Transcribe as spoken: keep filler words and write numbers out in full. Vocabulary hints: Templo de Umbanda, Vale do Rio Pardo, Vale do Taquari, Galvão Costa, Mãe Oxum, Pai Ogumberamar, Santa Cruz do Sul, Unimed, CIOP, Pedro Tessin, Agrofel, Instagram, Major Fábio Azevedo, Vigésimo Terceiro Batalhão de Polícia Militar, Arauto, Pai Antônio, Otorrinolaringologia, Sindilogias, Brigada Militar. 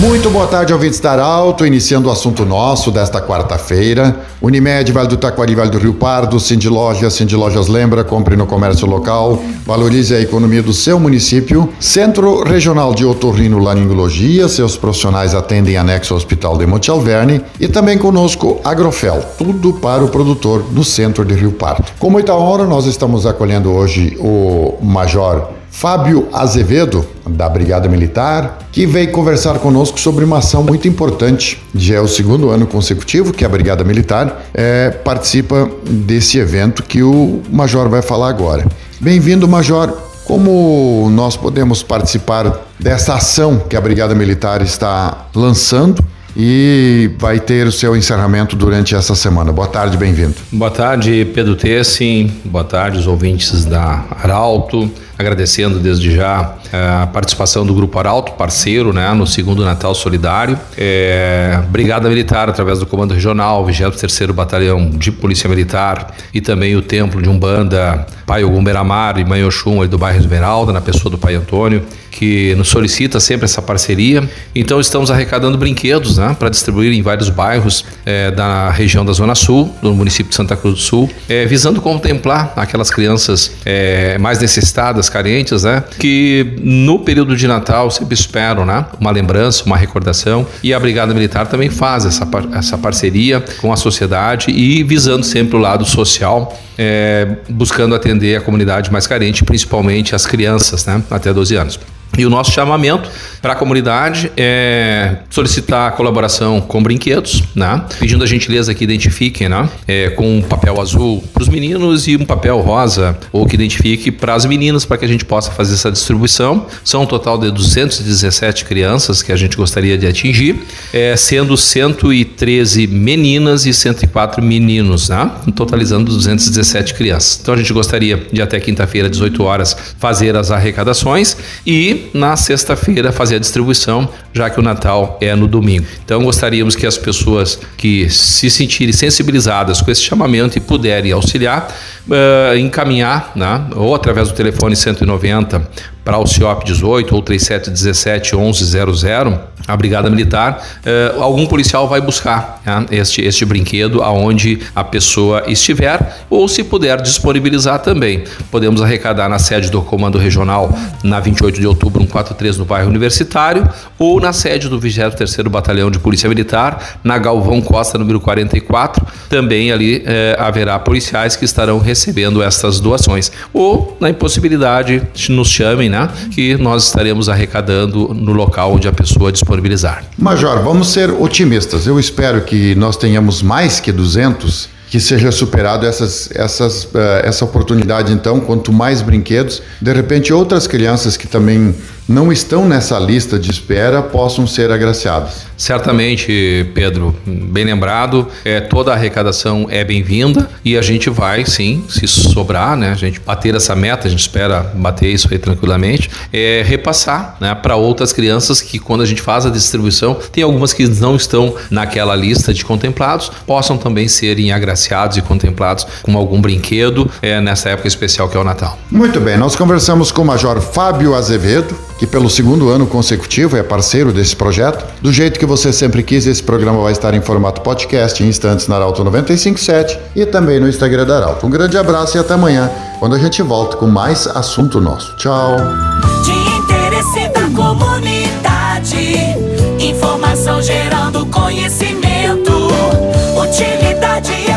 Muito boa tarde, ouvintes da Arauto, iniciando o assunto nosso desta quarta-feira. Unimed, Vale do Taquari, Vale do Rio Pardo, Sindilogias, Sindilogias lembra, compre no comércio local, valorize a economia do seu município. Centro Regional de Otorrinolaringologia, seus profissionais atendem anexo ao Hospital de Monte Alverne, e também conosco Agrofel, tudo para o produtor no centro de Rio Pardo. Com muita honra, nós estamos acolhendo hoje o Major Fábio Azevedo, da Brigada Militar, que veio conversar conosco sobre uma ação muito importante. Já é o segundo ano consecutivo que a Brigada Militar é, participa desse evento que o Major vai falar agora. Bem-vindo, Major. Como nós podemos participar dessa ação que a Brigada Militar está lançando e vai ter o seu encerramento durante essa semana? Boa tarde, bem-vindo. Boa tarde, Pedro Tessin. Boa tarde, os ouvintes da Arauto. Agradecendo desde já a participação do Grupo Arauto, parceiro, né, no segundo Natal Solidário. É, Brigada Militar, através do Comando Regional, Vigésimo Terceiro Batalhão de Polícia Militar e também o Templo de Umbanda, Pai Ogumberamar e Mãe Oxum, do bairro Esmeralda, na pessoa do Pai Antônio, que nos solicita sempre essa parceria. Então estamos arrecadando brinquedos, né, para distribuir em vários bairros é, da região da Zona Sul, do município de Santa Cruz do Sul, é, visando contemplar aquelas crianças é, mais necessitadas, carentes, né, que no período de Natal sempre esperam, né, uma lembrança, uma recordação, e a Brigada Militar também faz essa, par- essa parceria com a sociedade e visando sempre o lado social, é, buscando atender a comunidade mais carente, principalmente as crianças, né, até doze anos. E o nosso chamamento para a comunidade é solicitar a colaboração com brinquedos, né? Pedindo a gentileza que identifiquem, né? É, com um papel azul para os meninos e um papel rosa, ou que identifique para as meninas, para que a gente possa fazer essa distribuição. São um total de duzentas e dezessete crianças que a gente gostaria de atingir, é, sendo cento e treze meninas e cento e quatro meninos, né? Totalizando duzentas e dezessete crianças. Então a gente gostaria de até quinta-feira, dezoito horas, fazer as arrecadações e na sexta-feira fazer a distribuição, já que o Natal é no domingo. Então gostaríamos que as pessoas que se sentirem sensibilizadas com esse chamamento e puderem auxiliar, uh, encaminhar, né, ou através do telefone cento e noventa para o C I O P dezoito ou trinta e sete dezessete onze zero zero, a Brigada Militar, eh, algum policial vai buscar, né, este, este brinquedo aonde a pessoa estiver, ou se puder disponibilizar também. Podemos arrecadar na sede do Comando Regional, na vinte e oito de outubro, cento e quarenta e três, no bairro Universitário, ou na sede do vigésimo terceiro Batalhão de Polícia Militar, na Galvão Costa, número quarenta e quatro, também ali eh, haverá policiais que estarão recebendo estas doações. Ou, na impossibilidade, nos chamem, né, que nós estaremos arrecadando no local onde a pessoa disponibilizar. Major, vamos ser otimistas. Eu espero que nós tenhamos mais que duzentos, que seja superado essas, essas, essa oportunidade. Então, quanto mais brinquedos, de repente outras crianças que também não estão nessa lista de espera possam ser agraciadas. Certamente, Pedro, bem lembrado, é, toda a arrecadação é bem-vinda e a gente vai, sim, se sobrar, né, a gente bater essa meta, a gente espera bater isso aí tranquilamente, é, repassar, né, para outras crianças que, quando a gente faz a distribuição, tem algumas que não estão naquela lista de contemplados, possam também serem agraciados e contemplados com algum brinquedo é, nessa época especial que é o Natal. Muito bem, nós conversamos com o Major Fábio Azevedo, que pelo segundo ano consecutivo é parceiro desse projeto. Do jeito que você sempre quis, esse programa vai estar em formato podcast em instantes na Arauto noventa e cinco ponto sete e também no Instagram da Arauto. Um grande abraço e até amanhã, quando a gente volta com mais assunto nosso. Tchau! De interesse da comunidade, informação gerando conhecimento, utilidade